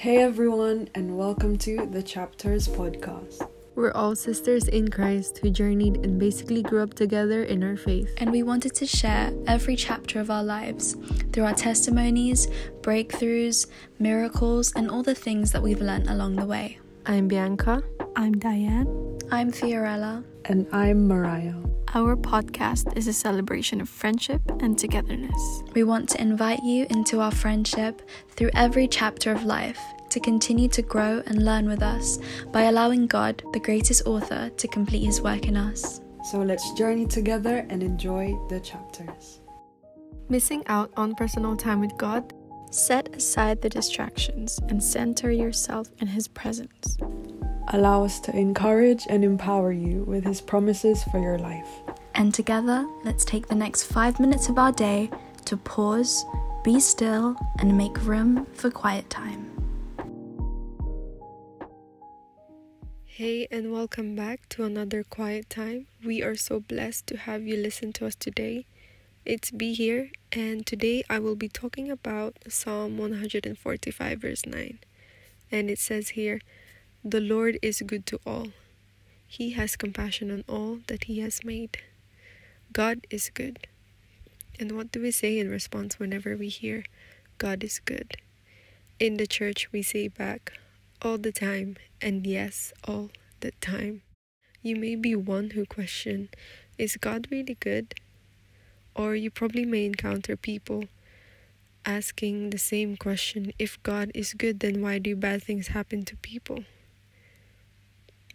Hey everyone, and welcome to The Chapters Podcast. We're all sisters in Christ who journeyed and basically grew up together in our faith. And we wanted to share every chapter of our lives through our testimonies, breakthroughs, miracles, and all the things that we've learned along the way. I'm Bianca. I'm Diane. I'm Fiorella. And I'm Mariah. Our podcast is a celebration of friendship and togetherness. We want to invite you into our friendship through every chapter of life to continue to grow and learn with us by allowing God, the greatest author, to complete his work in us. So let's journey together and enjoy the chapters. Missing out on personal time with God? Set aside the distractions and center yourself in his presence. Allow us to encourage and empower you with his promises for your life. And together, let's take the next 5 minutes of our day to pause, be still, and make room for quiet time. Hey, and welcome back to another quiet time. We are so blessed to have you listen to us today. It's Be here, and today I will be talking about Psalm 145 verse 9. And it says here, "The Lord is good to all. He has compassion on all that he has made." God is good. And what do we say in response whenever we hear God is good? In the church, we say back all the time, and yes, all the time. You may be one who question, is God really good? Or you probably may encounter people asking the same question, if God is good, then why do bad things happen to people?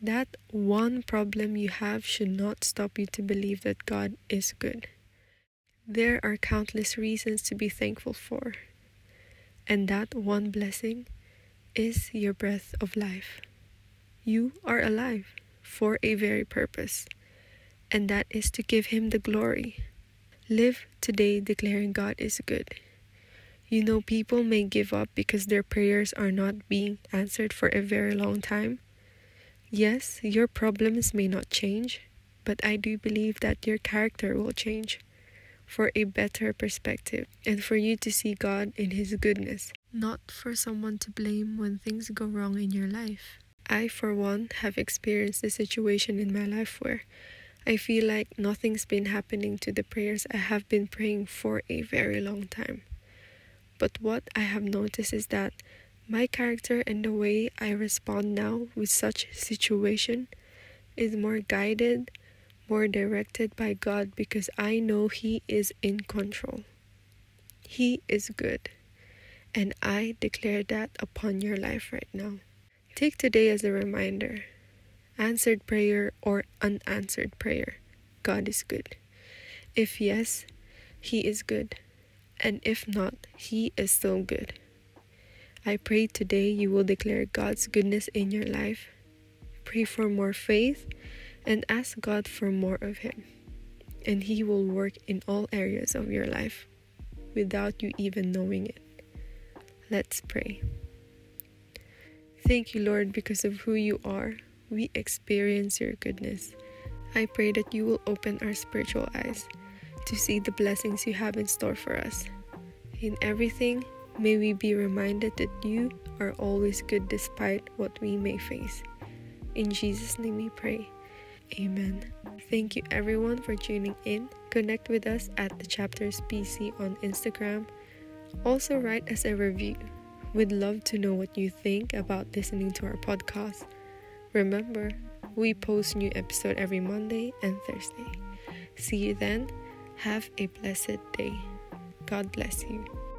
That one problem you have should not stop you to believe that God is good. There are countless reasons to be thankful for, and that one blessing is your breath of life. You are alive for a very purpose, and that is to give him the glory. Live today declaring God is good. You know, people may give up because their prayers are not being answered for a very long time. Yes, your problems may not change, but I do believe that your character will change for a better perspective and for you to see God in his goodness, not for someone to blame when things go wrong in your life. I, for one, have experienced a situation in my life where I feel like nothing's been happening to the prayers I have been praying for a very long time. But what I have noticed is that my character and the way I respond now with such situation is more guided, more directed by God, because I know he is in control. He is good. And I declare that upon your life right now. Take today as a reminder, answered prayer or unanswered prayer, God is good. If yes, he is good. And if not, he is still good. I pray today you will declare God's goodness in your life. Pray for more faith and ask God for more of him. And he will work in all areas of your life without you even knowing it. Let's pray. Thank you, Lord, because of who you are, we experience your goodness. I pray that you will open our spiritual eyes to see the blessings you have in store for us. In everything, may we be reminded that you are always good despite what we may face. In Jesus' name we pray. Amen. Thank you everyone for tuning in. Connect with us at TheChaptersBC on Instagram. Also write us a review. We'd love to know what you think about listening to our podcast. Remember, we post new episode every Monday and Thursday. See you then. Have a blessed day. God bless you.